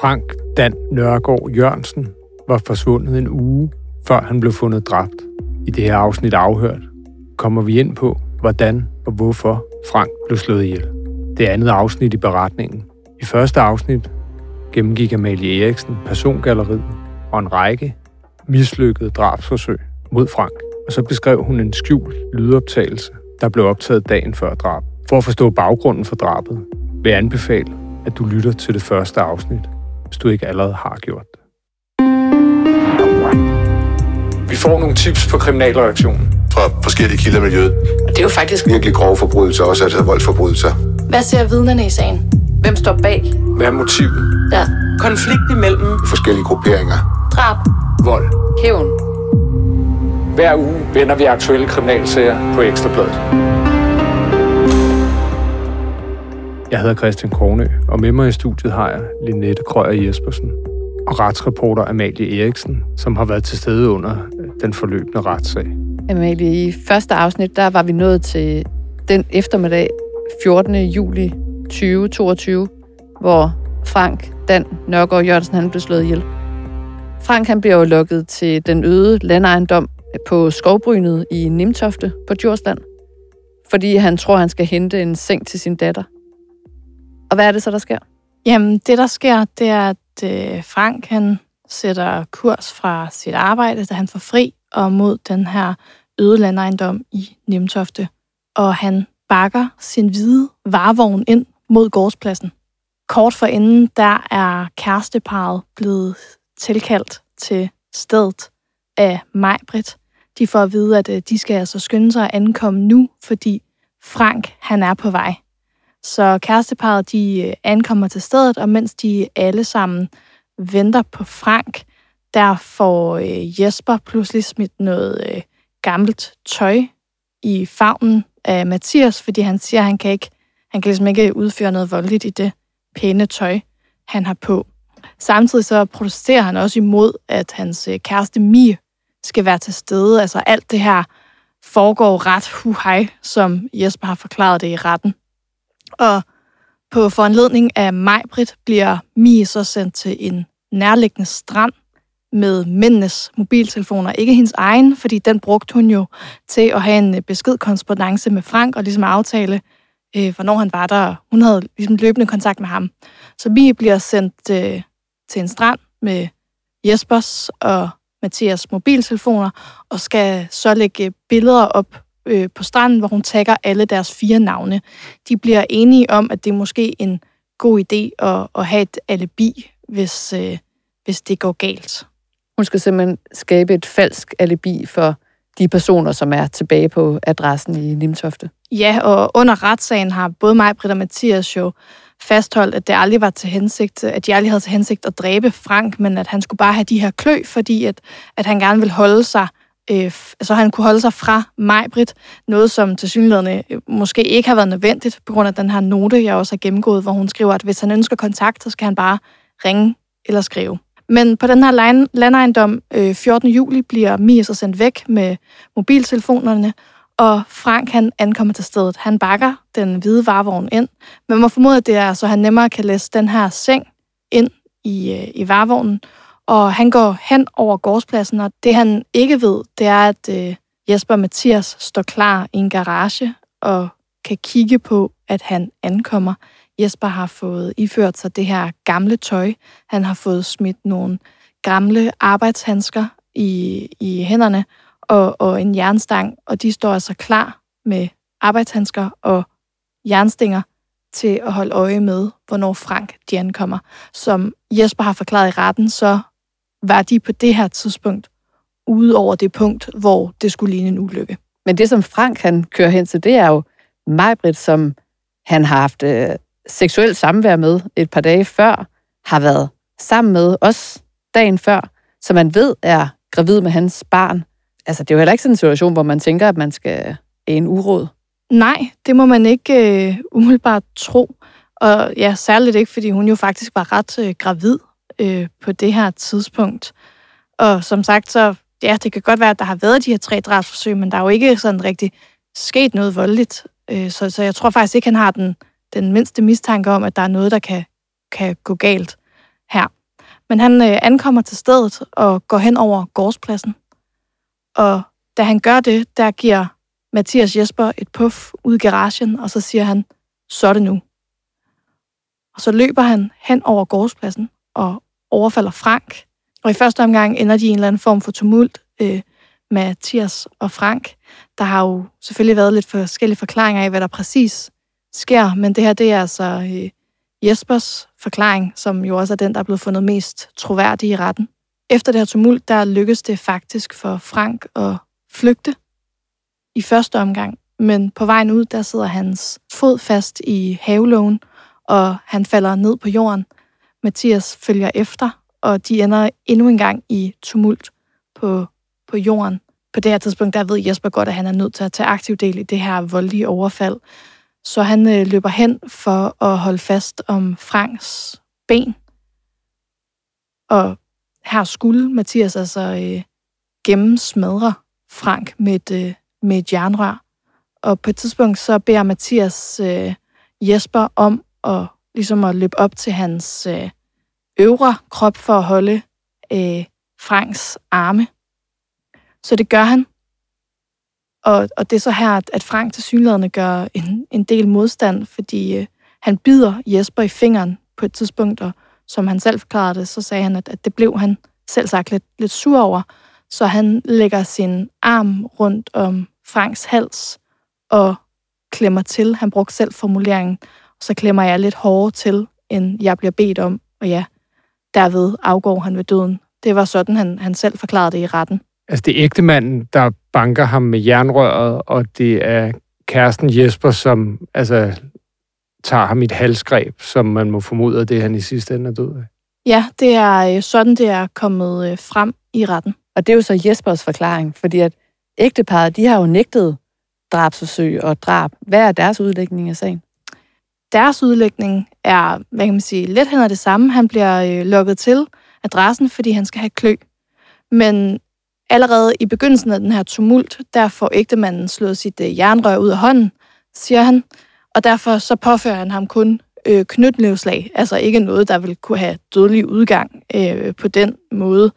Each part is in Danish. Frank Dan Nørgaard Jørgensen var forsvundet en uge, før han blev fundet dræbt. I det her afsnit afhørt kommer vi ind på, hvordan og hvorfor Frank blev slået ihjel. Det andet afsnit i beretningen. I første afsnit gennemgik Amalie Eriksen persongalleriet og en række mislykkede drabsforsøg mod Frank. Og så beskrev hun en skjult lydoptagelse, der blev optaget dagen før drab. For at forstå baggrunden for drabet, vil jeg anbefale, at du lytter til det første afsnit, hvis du ikke allerede har gjort det. Vi får nogle tips på kriminalreaktionen fra forskellige kilder i miljøet. Og det er jo faktisk virkelig grove forbrydelser, også altså voldsforbrydelser. Hvad ser vidnerne i sagen? Hvem står bag? Hvad er motivet? Der er konflikt imellem forskellige grupperinger. Drab. Vold. Hævn. Hver uge vender vi aktuelle kriminalsager på Ekstra Bladet. Jeg hedder Kristian Kornø, og med mig i studiet har jeg Linette Krøger Jespersen og retsreporter Amalie Eriksen, som har været til stede under den forløbende retssag. Amalie, i første afsnit, der var vi nået til den eftermiddag 14. juli 2022, hvor Frank Dan Nørgaard Jørgensen han blev slået ihjel. Frank han bliver jo lokket til den øde landejendom på Skovbrynet i Nimtofte på Djursland, fordi han tror, han skal hente en seng til sin datter. Og hvad er det så, der sker? Jamen, det der sker, det er, at Frank han sætter kurs fra sit arbejde, da han får fri, og mod den her øde landejendom i Nimtofte. Og han bakker sin hvide varevogn ind mod gårdspladsen. Kort forinden, der er kæresteparret blevet tilkaldt til stedet af Maj-Brit. De får at vide, at de skal altså skynde sig at ankomme nu, fordi Frank han er på vej. Så kæresteparret de ankommer til stedet, og mens de alle sammen venter på Frank, der får Jesper pludselig smidt noget gammelt tøj i favnen af Mathias, fordi han siger, at han kan ikke udføre noget voldeligt i det pæne tøj, han har på. Samtidig så protesterer han også imod, at hans kæreste Mie skal være til stede. Altså alt det her foregår ret huhej, som Jesper har forklaret det i retten. Og på foranledning af Maj-Brit bliver Mie så sendt til en nærliggende strand med mændenes mobiltelefoner. Ikke hendes egen, fordi den brugte hun jo til at have en beskedkorrespondance med Frank og ligesom aftale, hvornår han var der. Hun havde ligesom løbende kontakt med ham. Så Mie bliver sendt til en strand med Jespers og Mathias mobiltelefoner og skal så lægge billeder op på stranden, hvor hun tagger alle deres 4 navne. De bliver enige om, at det er måske en god idé at have et alibi, hvis det går galt. Hun skal simpelthen skabe et falsk alibi for de personer, som er tilbage på adressen i Nimtofte. Ja, og under retssagen har både Maj-Brit og Mathias jo fastholdt, at de aldrig havde til hensigt at dræbe Frank, men at han skulle bare have de her klø, fordi at han gerne ville holde sig så han kunne holde sig fra Maj-Brit, noget som tilsyneladende måske ikke har været nødvendigt, på grund af den her note, jeg også har gennemgået, hvor hun skriver, at hvis han ønsker kontakt, så skal han bare ringe eller skrive. Men på den her landejendom 14. juli bliver Mie så sendt væk med mobiltelefonerne, og Frank han ankommer til stedet. Han bakker den hvide varevogn ind. Man må formode, at det er, så han nemmere kan læse den her seng ind i varevognen, og han går hen over gårdspladsen, og det han ikke ved, det er, at Jesper og Mathias står klar i en garage og kan kigge på, at han ankommer. Jesper har fået iført sig det her gamle tøj. Han har fået smidt nogle gamle arbejdshandsker i hænderne og en jernstang, og de står altså klar med arbejdshandsker og jernstænger til at holde øje med, hvornår Frank de ankommer. Som Jesper har forklaret i retten, så var de på det her tidspunkt ude over det punkt, hvor det skulle ligne en ulykke. Men det, som Frank han kører hen til, det er jo Maj-Brit, som han har haft seksuelt samvær med et par dage før, har været sammen med os dagen før, som man ved er gravid med hans barn. Altså, det er jo heller ikke sådan en situation, hvor man tænker, at man skal en uråd. Nej, det må man ikke umiddelbart tro. Og ja, særligt ikke, fordi hun jo faktisk var ret gravid på det her tidspunkt. Og som sagt, så ja, det kan godt være, at der har været de her 3 drabsforsøg, men der er jo ikke sådan rigtig sket noget voldeligt. Så jeg tror faktisk ikke, han har den mindste mistanke om, at der er noget, der kan gå galt. her. Men han ankommer til stedet og går hen over gårdspladsen. Og da han gør det, der giver Mathias Jesper et puff ud i garagen, og så siger han, så er det nu. Og så løber han hen over gårdspladsen og overfalder Frank. Og i første omgang ender de i en eller anden form for tumult, Mathias og Frank. Der har jo selvfølgelig været lidt forskellige forklaringer af, hvad der præcis sker, men det her, det er altså Jespers forklaring, som jo også er den, der er blevet fundet mest troværdig i retten. Efter det her tumult, der lykkes det faktisk for Frank at flygte i første omgang, men på vejen ud, der sidder hans fod fast i havelågen, og han falder ned på jorden. Mathias følger efter, og de ender endnu en gang i tumult på jorden. På det her tidspunkt, der ved Jesper godt, at han er nødt til at tage aktiv del i det her voldelige overfald. Så han løber hen for at holde fast om Franks ben. Og her skulle Mathias altså gennemsmadre Frank med et jernrør. Og på et tidspunkt så beder Mathias Jesper om at løbe op til hans øvre krop for at holde Franks arme. Så det gør han. Og det er så her, at Frank tilsyneladende gør en del modstand, fordi han bider Jesper i fingeren på et tidspunkt, og som han selv forklarede det, så sagde han, at det blev han selv sagt lidt sur over. Så han lægger sin arm rundt om Franks hals og klemmer til. Han brugte selv formuleringen, og så klemmer jeg lidt hårdere til, end jeg bliver bedt om. Og ja, derved afgår han ved døden. Det var sådan, han selv forklarede det i retten. Altså det er ægtemanden, der banker ham med jernrøret, og det er kæresten Jesper, som tager ham i et halsgreb, som man må formode, at det han i sidste ende er død af. Ja, det er sådan, det er kommet frem i retten. Og det er jo så Jespers forklaring, fordi at ægteparret, de har jo nægtet drabsforsøg og drab. Hvad er deres udlægning af sagen? Deres udlægning er, hvad kan man sige, lidt hen ad det samme. Han bliver lukket til adressen, fordi han skal have klø. Men allerede i begyndelsen af den her tumult, der får ægtemanden slået sit jernrør ud af hånden, siger han, og derfor så påfører han ham kun knytnæveslag, altså ikke noget, der vil kunne have dødelig udgang på den måde,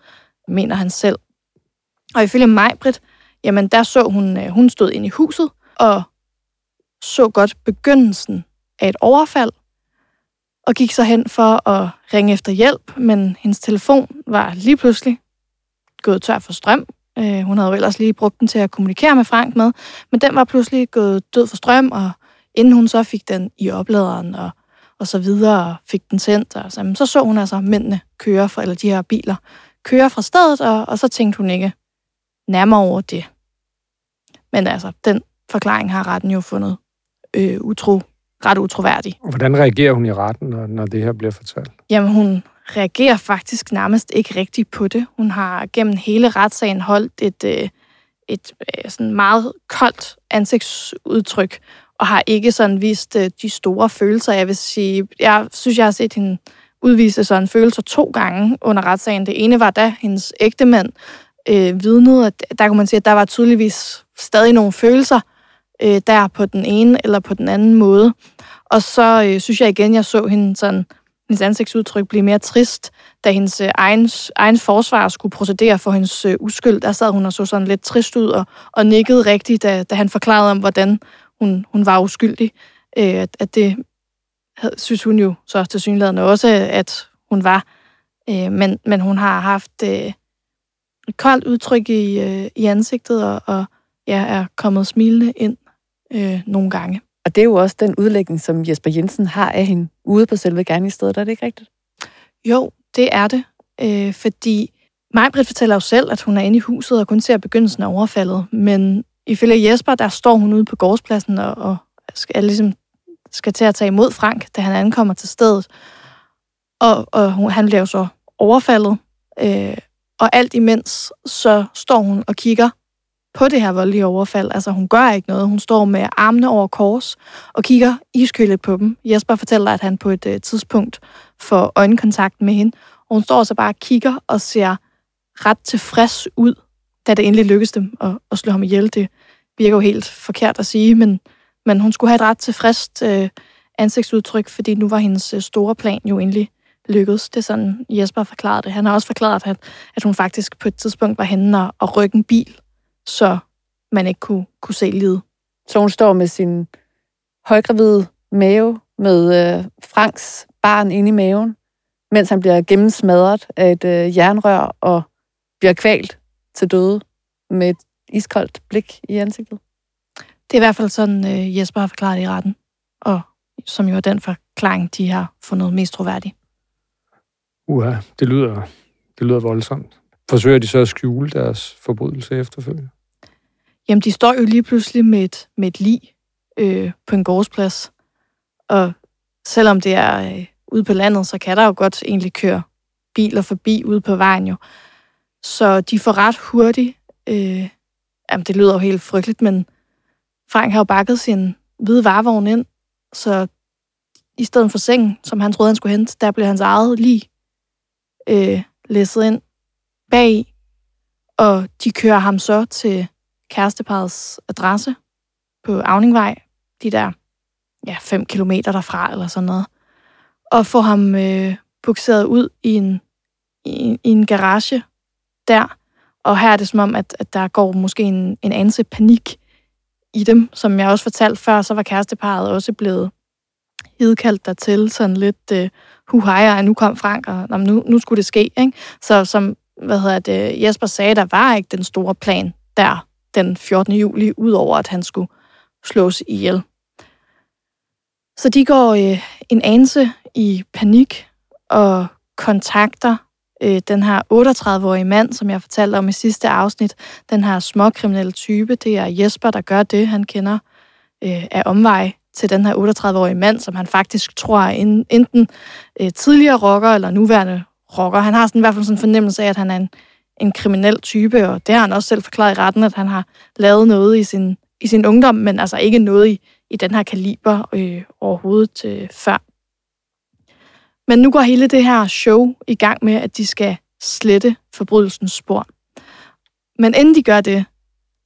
mener han selv. Og ifølge Maj-Brit, jamen der så hun stod inde i huset og så godt begyndelsen af et overfald, og gik så hen for at ringe efter hjælp, men hendes telefon var lige pludselig gået tør for strøm. Hun havde jo ellers lige brugt den til at kommunikere med Frank med, men den var pludselig gået død for strøm, og inden hun så fik den i opladeren og så videre, og fik den tændt, og så hun mændene køre fra, eller de her biler køre fra stedet, og så tænkte hun ikke nærmere over det. Men den forklaring har retten jo fundet ret utroværdig. Hvordan reagerer hun i retten, når det her bliver fortalt? Jamen hun reagerer faktisk nærmest ikke rigtigt på det. Hun har gennem hele retssagen holdt et sådan meget koldt ansigtsudtryk, og har ikke sådan vist de store følelser. Jeg vil sige, jeg synes, jeg har set hende udvise sådan følelser 2 gange under retssagen. Det ene var, da hendes ægtemand vidnede, at der kunne man sige, at der var tydeligvis stadig nogle følelser der på den ene eller på den anden måde. Og så synes jeg igen, jeg så hende sådan, hendes ansigtsudtryk blev mere trist, da hendes egen forsvarer skulle procedere for hendes uskyld. Der sad hun og så sådan lidt trist ud og nikkede rigtigt, da han forklarede om, hvordan hun var uskyldig. At det synes hun jo så tilsyneladende også, at hun var. Men hun har haft et koldt udtryk i ansigtet, og jeg er kommet smilende ind nogle gange. Og det er jo også den udlægning, som Jesper Jensen har af hende ude på selve gerningsstedet, er det ikke rigtigt? Jo, det er det. Fordi Maj-Brit fortæller jo selv, at hun er inde i huset og kun ser begyndelsen af overfaldet. Men ifølge Jesper, der står hun ude på gårdspladsen og skal til at tage imod Frank, da han ankommer til stedet. Og han bliver jo så overfaldet. Og alt imens, så står hun og kigger på det her voldelige overfald. Altså, hun gør ikke noget. Hun står med armene over kors og kigger iskølet på dem. Jesper fortæller, at han på et tidspunkt får øjenkontakt med hende, og hun står så bare og kigger og ser ret tilfreds ud, da det endelig lykkes dem at slå ham ihjel. Det virker jo helt forkert at sige, men hun skulle have et ret tilfreds ansigtsudtryk, fordi nu var hendes store plan jo endelig lykkedes. Det er sådan, Jesper forklarede det. Han har også forklaret, at hun faktisk på et tidspunkt var henne og rykke en bil, så man ikke kunne se livet. Så hun står med sin højgravide mave med Franks barn inde i maven, mens han bliver gennemsmadret af et jernrør og bliver kvalt til døde med et iskoldt blik i ansigtet. Det er i hvert fald sådan, Jesper har forklaret det i retten, og som jo er den forklaring, de har fundet mest troværdig. Uha, det lyder voldsomt. Forsøger de så at skjule deres forbrydelse efterfølgende? Jamen, de står jo lige pludselig med et lig på en gårdsplads, og selvom det er ude på landet, så kan der jo godt egentlig køre biler forbi ude på vejen jo. Så de får ret hurtigt, jamen det lyder jo helt frygteligt, men Frank har jo bakket sin hvide varevogn ind, så i stedet for sengen, som han troede, han skulle hente, der blev hans eget lig læsset ind bagi, og de kører ham så til kæresteparets adresse på Avningvej, de der 5 kilometer derfra eller sådan noget, og får ham bukseret ud i en garage der, og her er det som om, at der går måske en anelse panik i dem. Som jeg også fortalte før, så var kæresteparret også blevet hidkaldt dertil, sådan lidt huhaja, nu kom Frank, og nu skulle det ske, ikke? Så som Jesper sagde, der var ikke den store plan der den 14. juli, udover at han skulle slås ihjel. Så de går en anelse i panik og kontakter den her 38-årige mand, som jeg fortalte om i sidste afsnit, den her småkriminelle type. Det er Jesper, der gør det, han kender af omvej til den her 38-årige mand, som han faktisk tror er enten tidligere rocker eller nuværende rocker. Han har sådan, i hvert fald sådan en fornemmelse af, at han er en kriminel type, og det har han også selv forklaret i retten, at han har lavet noget i sin ungdom, men altså ikke noget i den her kaliber overhovedet før. Men nu går hele det her show i gang med, at de skal slette forbrydelsens spor. Men inden de gør det,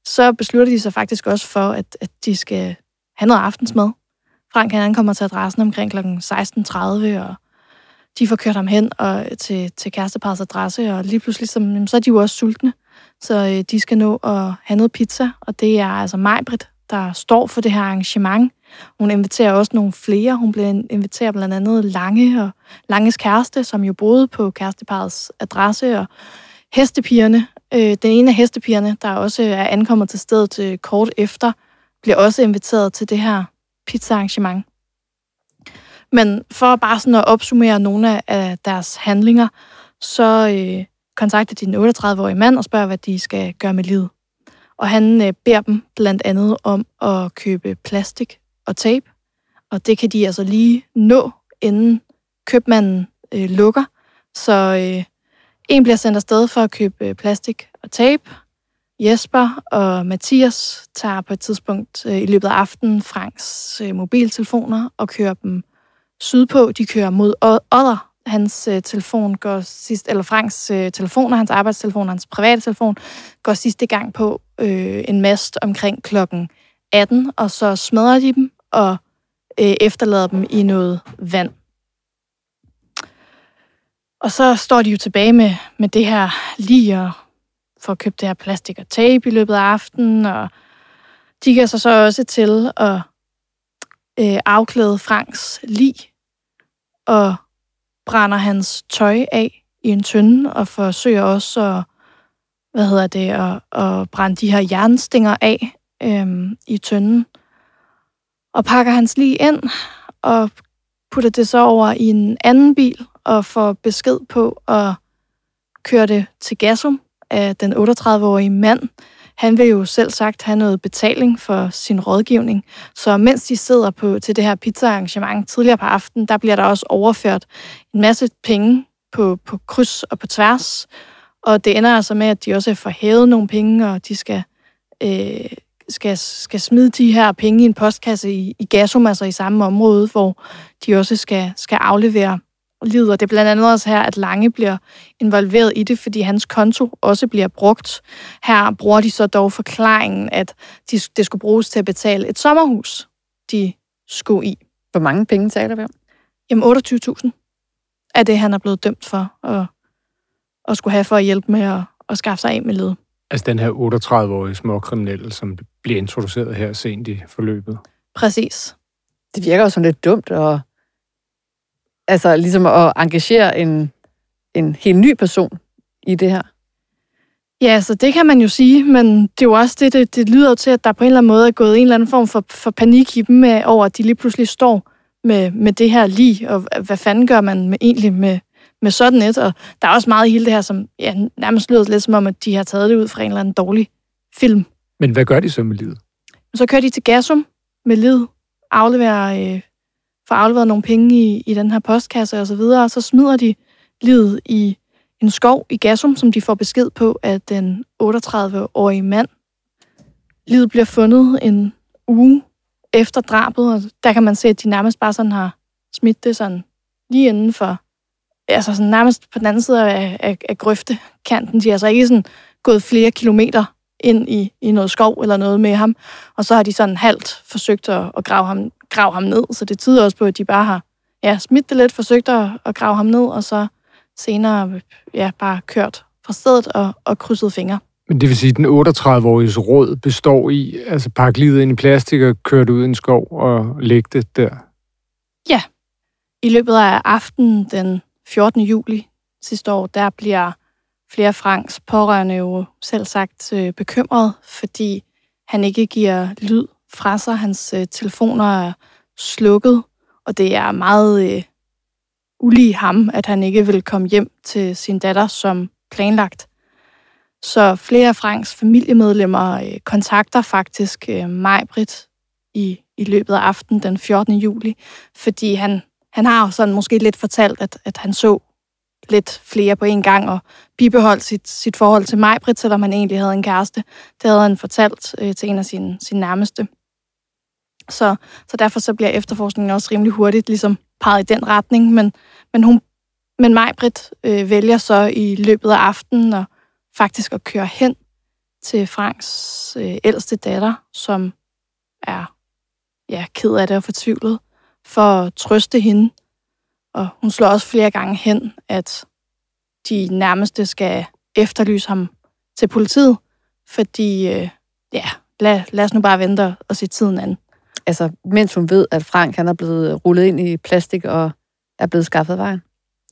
så beslutter de sig faktisk også for, at de skal have noget aftensmad. Frank han kommer til adressen omkring kl. 16.30, og de får kørt ham hen og til kæresteparets adresse, og lige pludselig så er de jo også sultne, så de skal nå at have noget pizza, og det er altså Maj-Brit, der står for det her arrangement. Hun inviterer også nogle flere. Hun inviterer blandt andet Lange og Langes kæreste, som jo boede på kæresteparets adresse, og hestepigerne. Den ene af hestepigerne, der også er ankommet til stedet kort efter, bliver også inviteret til det her pizzaarrangement. Men for bare sådan at opsummere nogle af deres handlinger, så kontakter de den 38-årige mand og spørger, hvad de skal gøre med livet. Og han beder dem blandt andet om at købe plastik og tape, og det kan de altså lige nå, inden købmanden lukker. Så en bliver sendt afsted for at købe plastik og tape. Jesper og Mathias tager på et tidspunkt i løbet af aftenen Franks mobiltelefoner og kører dem sydpå. De kører mod Odder. Hans telefon går sidst, eller Franks telefoner, hans arbejdstelefon, hans private telefon, går sidste gang på en mast omkring klokken 18, og så smadrer de dem og efterlader dem i noget vand. Og så står de jo tilbage med det her lig og får købt det her plastik og tape i løbet af aftenen, og de kan så også til at afklæde Franks lig og brænder hans tøj af i en tønde og forsøger også at brænde de her jernstænger af i tønden. Og pakker hans lig ind og putter det så over i en anden bil og får besked på at køre det til Gassum af den 38-årige mand. Han vil jo selv sagt have noget betaling for sin rådgivning, så mens de sidder til det her pizzaarrangement tidligere på aftenen, der bliver der også overført en masse penge på kryds og på tværs, og det ender altså med, at de også får hævet nogle penge, og de skal smide de her penge i en postkasse i Gassum, altså i samme område, hvor de også skal aflevere livet. Og det er blandt andet også her, at Lange bliver involveret i det, fordi hans konto også bliver brugt. Her bruger de så dog forklaringen, at det skulle bruges til at betale et sommerhus, de skulle i. Hvor mange penge taler vi om? Jamen 28.000. af det, han er blevet dømt for, og skulle have for at hjælpe med at skaffe sig af med led. Altså den her 38-årige småkriminelle, som bliver introduceret her sent i forløbet. Præcis. Det virker jo sådan lidt dumt at, altså ligesom at engagere en helt ny person i det her. Ja, så det kan man jo sige, men det er jo også det lyder til, at der på en eller anden måde er gået en eller anden form for panik i dem over, at de lige pludselig står med det her lig, og hvad fanden gør man egentlig med sådan et? Og der er også meget i hele det her, som ja, nærmest lyder lidt som om, at de har taget det ud fra en eller anden dårlig film. Men hvad gør de så med livet? Så kører de til Gassum med livet, får afleveret nogle penge i den her postkasse og så videre, og så smider de livet i en skov i Gassum, som de får besked på af den 38-årige mand. Livet bliver fundet en uge efter drabet, og der kan man se, at de nærmest bare sådan har smidt det sådan lige inden for, altså sådan nærmest på den anden side af grøftekanten. De er altså ikke sådan gået flere kilometer ind i noget skov eller noget med ham, og så har de sådan halvt forsøgt at grave ham ned, så det tyder også på, at de bare har smidt det lidt, forsøgt at grave ham ned, og så senere bare kørt fra stedet og krydset fingre. Men det vil sige, at den 38-åriges råd består i, altså pakke livet ind i plastik og køre det ud i en skov og lægge det der? Ja. I løbet af aftenen den 14. juli sidste år, der bliver flere Franks pårørende jo selv sagt bekymret, fordi han ikke giver lyd fra sig. Hans telefoner er slukket, og det er meget ulige ham, at han ikke ville komme hjem til sin datter som planlagt. Så flere af Franks familiemedlemmer kontakter faktisk Maj-Brit i løbet af aftenen den 14. juli, fordi han har jo sådan måske lidt fortalt, at han så lidt flere på en gang og bibeholdt sit forhold til Maj-Brit, selvom han egentlig havde en kæreste. Det havde han fortalt til en af sine nærmeste. Så derfor så bliver efterforskningen også rimelig hurtigt ligesom peget i den retning, men Maj-Brit vælger så i løbet af aftenen og faktisk at køre hen til Franks ældste datter, som er ked af det og fortvivlet, for at trøste hende. Og hun slår også flere gange hen, at de nærmeste skal efterlyse ham til politiet, fordi lad os nu bare vente og se tiden an. Altså, mens hun ved, at Frank han er blevet rullet ind i plastik og er blevet skaffet af vejen.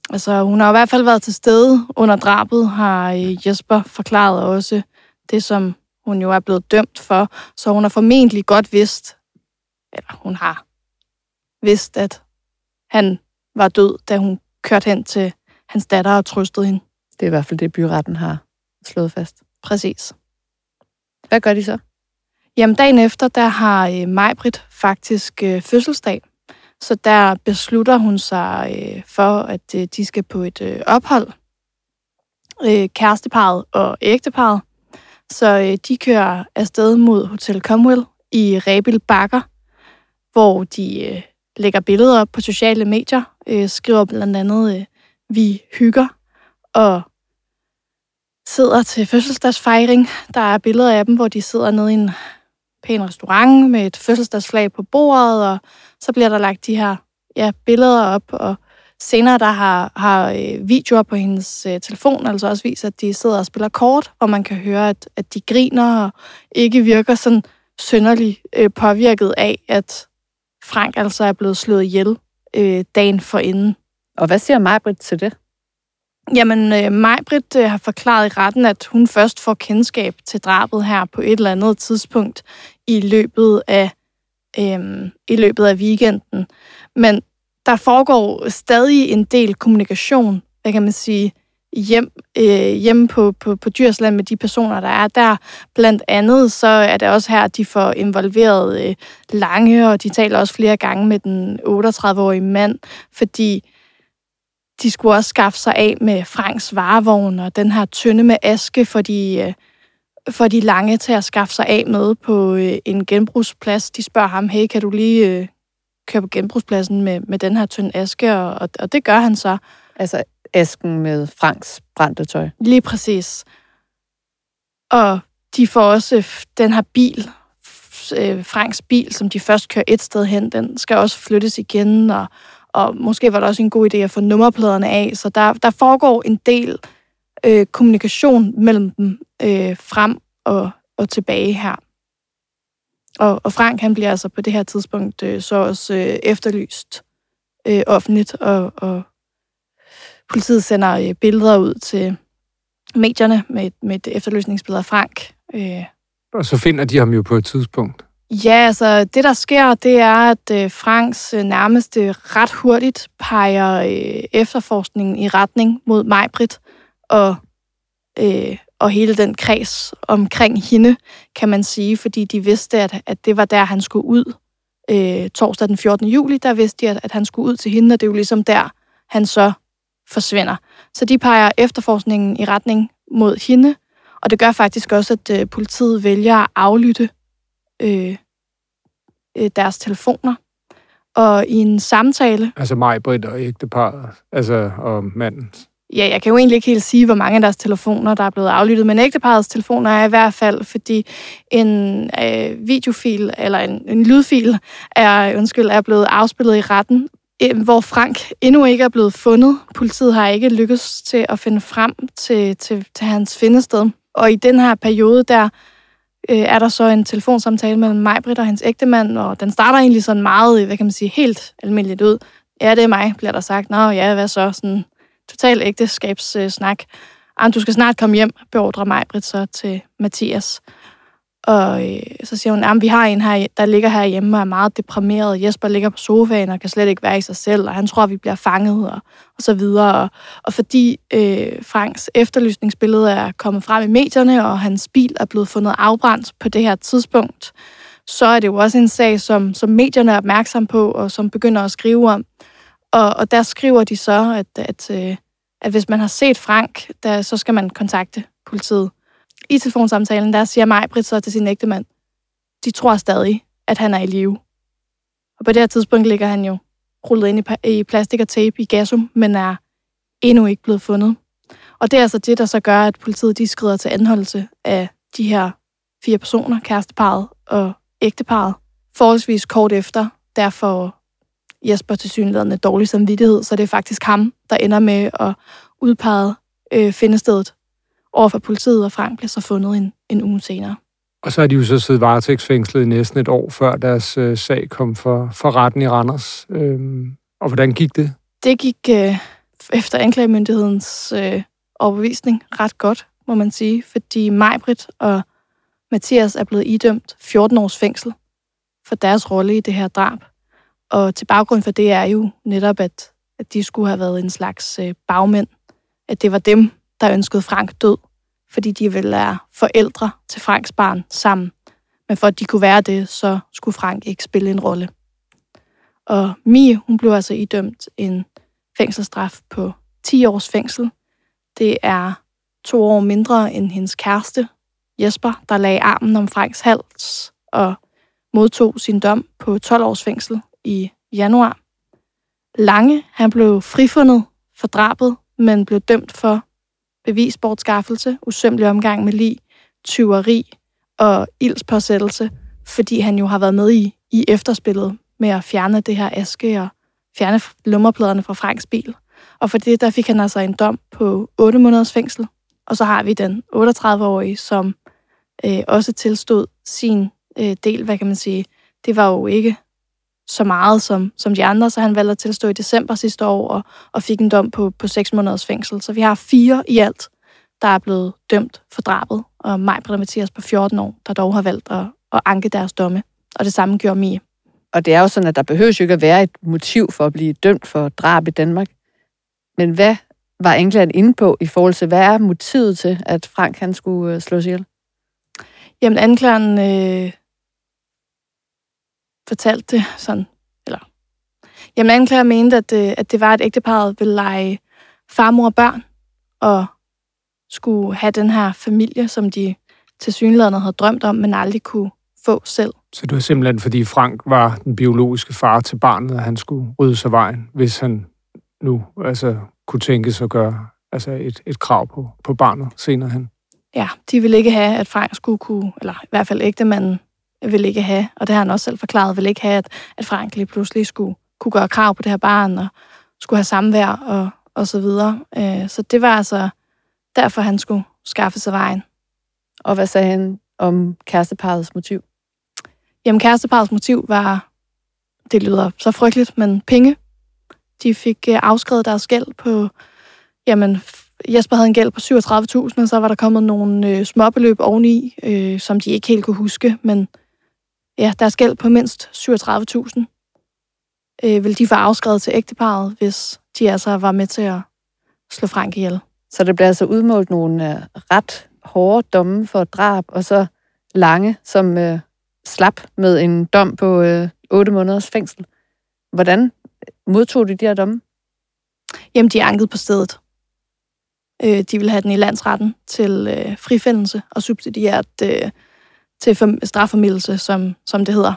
Altså, hun har i hvert fald været til stede under drabet, har Jesper forklaret også det, som hun jo er blevet dømt for. Så hun har formentlig godt vidst, eller hun har vidst, at han var død, da hun kørte hen til hans datter og trøstede hende. Det er i hvert fald det, byretten har slået fast. Præcis. Hvad gør de så? Jamen, dagen efter, der har Maj-Brit faktisk fødselsdag. Så der beslutter hun sig for, at de skal på et ophold. Kæresteparet og ægteparet. Så de kører afsted mod Hotel Comwell i Rebild Bakker, hvor de lægger billeder op på sociale medier, skriver blandt andet, vi hygger, og sidder til fødselsdagsfejring. Der er billeder af dem, hvor de sidder nede i en pæn restaurant med et fødselsdagsflag på bordet, og så bliver der lagt de her billeder op, og senere der har videoer på hendes telefon, altså også viser, at de sidder og spiller kort, hvor man kan høre, at de griner og ikke virker sådan synderligt påvirket af, at Frank altså er blevet slået ihjel dagen forinden. Og hvad siger Maj-Brit til det? Jamen, Maj-Brit har forklaret i retten, at hun først får kendskab til drabet her på et eller andet tidspunkt i løbet af weekenden. Men der foregår stadig en del kommunikation, hvad kan man sige, hjemme på Djursland med de personer, der er der. Blandt andet så er det også her, at de får involveret Lange, og de taler også flere gange med den 38-årige mand, fordi de skulle også skaffe sig af med Franks varevogn og den her tønde med aske for de Lange til at skaffe sig af med på en genbrugsplads. De spørger ham, hey, kan du lige køre på genbrugspladsen med den her tynde aske? Og det gør han så. Altså asken med Franks brændte tøj. Lige præcis. Og de får også den her bil, Franks bil, som de først kører et sted hen, den skal også flyttes igen, og Og måske var det også en god idé at få nummerpladerne af. Så der foregår en del kommunikation mellem dem frem og tilbage her. Og Frank, han bliver altså på det her tidspunkt så også efterlyst offentligt, og politiet sender billeder ud til medierne med et efterløsningsbillede af Frank. Og så finder de ham jo på et tidspunkt. Ja, altså det der sker, det er, at Franks nærmest ret hurtigt peger efterforskningen i retning mod Maj-Brit og hele den kreds omkring hende, kan man sige, fordi de vidste, at det var der, han skulle ud. Torsdag den 14. juli, der vidste de, at han skulle ud til hende, og det er jo ligesom der, han så forsvinder. Så de peger efterforskningen i retning mod hende, og det gør faktisk også, at politiet vælger at aflytte deres telefoner. Og i en samtale... Altså Maj-Brit og ægteparret, altså og manden. Ja, jeg kan jo egentlig ikke helt sige, hvor mange af deres telefoner, der er blevet aflyttet, men ægteparrets telefoner er i hvert fald, fordi en videofil, eller en lydfil, er blevet afspillet i retten, hvor Frank endnu ikke er blevet fundet. Politiet har ikke lykkes til at finde frem til hans findested. Og i den her periode, der er der så en telefonsamtale mellem Maj-Brit og hans ægtemand, og den starter egentlig sådan meget, hvad kan man sige, helt almindeligt ud. Ja, det er mig, bliver der sagt. Nå ja, hvad så? Sådan total ægteskabssnak. Du skal snart komme hjem, beordrer Maj-Brit så til Mathias. Og så siger hun, at vi har en her, der ligger herhjemme og er meget deprimeret. Jesper ligger på sofaen og kan slet ikke være i sig selv, og han tror, at vi bliver fanget, og så videre. Og fordi Franks efterlysningsbillede er kommet frem i medierne, og hans bil er blevet fundet afbrændt på det her tidspunkt, så er det jo også en sag, som medierne er opmærksom på, og som begynder at skrive om. Og der skriver de så, at hvis man har set Frank, så skal man kontakte politiet. I telefonsamtalen, der siger Maj-Brit så til sin ægtemand, de tror stadig, at han er i live. Og på det her tidspunkt ligger han jo rullet ind i plastik og tape i Gassum, men er endnu ikke blevet fundet. Og det er altså det, der så gør, at politiet de skrider til anholdelse af de her 4 personer, kæresteparret og ægteparret. Forholdsvis kort efter, derfor Jesper tilsyneladende dårlig samvittighed, så det er faktisk ham, der ender med at udpege findestedet overfor politiet, og Frank blev så fundet en uge senere. Og så har de jo så siddet varetægtsfængslet i næsten et år, før deres sag kom for retten i Randers. Og hvordan gik det? Det gik efter anklagemyndighedens overbevisning ret godt, må man sige, fordi Maj-Brit og Mathias er blevet idømt 14 års fængsel for deres rolle i det her drab. Og til baggrund for det er jo netop, at de skulle have været en slags bagmænd. At det var dem, der ønskede Frank død, fordi de ville være forældre til Franks barn sammen. Men for at de kunne være det, så skulle Frank ikke spille en rolle. Og Mie, hun blev altså idømt en fængselsstraf på 10 års fængsel. Det er 2 år mindre end hendes kæreste, Jesper, der lagde armen om Franks hals og modtog sin dom på 12 års fængsel i januar. Lange, han blev frifundet for drabet, men blev dømt for bevisbortskaffelse, usømmelig omgang med lig, tyveri og ildspåsættelse, fordi han jo har været med i efterspillet med at fjerne det her aske og fjerne lummerpladerne fra Franks bil. Og for det, der fik han altså en dom på 8 måneders fængsel. Og så har vi den 38-årige, som også tilstod sin del, hvad kan man sige. Det var jo ikke så meget som de andre, så han valgte at tilstå i december sidste år og fik en dom på 6 måneders fængsel. Så vi har 4 i alt, der er blevet dømt for drabet, og Maj-Brit og Mathias på 14 år, der dog har valgt at anke deres domme, og det samme gjorde Mie. Og det er jo sådan, at der behøves jo ikke at være et motiv for at blive dømt for drab i Danmark. Men hvad var England inde på i forhold til, hvad er motivet til, at Frank han skulle slås ihjel? Jamen anklageren fortalte det sådan, eller... Jamen, anklager mente, at det var, at ægteparret ville lege farmor og børn, og skulle have den her familie, som de tilsyneladende havde drømt om, men aldrig kunne få selv. Så det var simpelthen, fordi Frank var den biologiske far til barnet, at han skulle rydde sig vejen, hvis han nu altså kunne tænkes at gøre altså et krav på barnet senere hen? Ja, de ville ikke have, at Frank skulle kunne, eller i hvert fald ægtemanden, vil ikke have, og det har han også selv forklaret, vil ikke have, at Frank lige pludselig skulle kunne gøre krav på det her barn, og skulle have samvær og så videre. Så det var altså derfor, han skulle skaffe sig vejen. Og hvad sagde han om kæresteparrets motiv? Jamen, kæresteparrets motiv var, det lyder så frygteligt, men penge. De fik afskrevet deres gæld på, jamen, Jesper havde en gæld på 37.000, og så var der kommet nogle småbeløb oveni, som de ikke helt kunne huske, men ja, deres gæld på mindst 37.000 ville de få afskrevet til ægteparret, hvis de altså var med til at slå Frank ihjel. Så det blev altså udmålt nogle ret hårde domme for drab, og så Lange, som slap med en dom på 8 måneders fængsel. Hvordan modtog de her domme? Jamen, de ankede på stedet. De ville have den i landsretten til frifindelse og subsidiært til strafformildelse, som det hedder.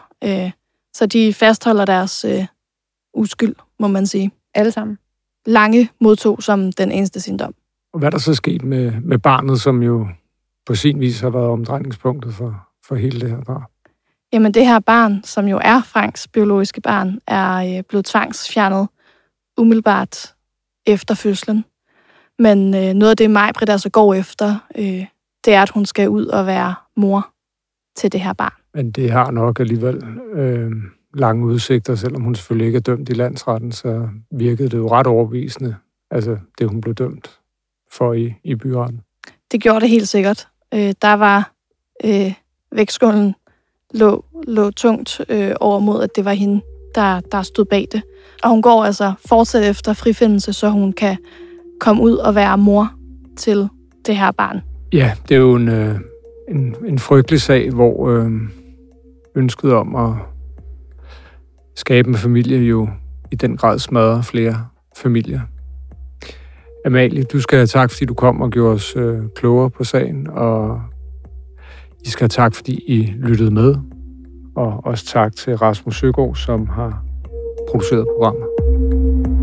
Så de fastholder deres uskyld, må man sige. Alle sammen? Lange modtog som den eneste sin dom. Og hvad der så skete med barnet, som jo på sin vis har været omdrejningspunktet for hele det her drab? Jamen, det her barn, som jo er Franks biologiske barn, er blevet tvangsfjernet umiddelbart efter fødslen. Men noget af det, Maj-Brit altså går efter, det er, at hun skal ud og være mor til det her barn. Men det har nok alligevel lange udsigter, selvom hun selvfølgelig ikke er dømt i landsretten, så virkede det jo ret overbevisende, altså det, hun blev dømt for i byretten. Det gjorde det helt sikkert. Der var vægtskålen lå tungt over mod, at det var hende, der stod bag det. Og hun går altså fortsat efter frifindelse, så hun kan komme ud og være mor til det her barn. Ja, det er jo en frygtelig sag, hvor ønsket om at skabe en familie jo i den grad smadrer flere familier. Amalie, du skal have tak, fordi du kom og gjorde os klogere på sagen, og I skal have tak, fordi I lyttede med, og også tak til Rasmus Søgaard, som har produceret programmet.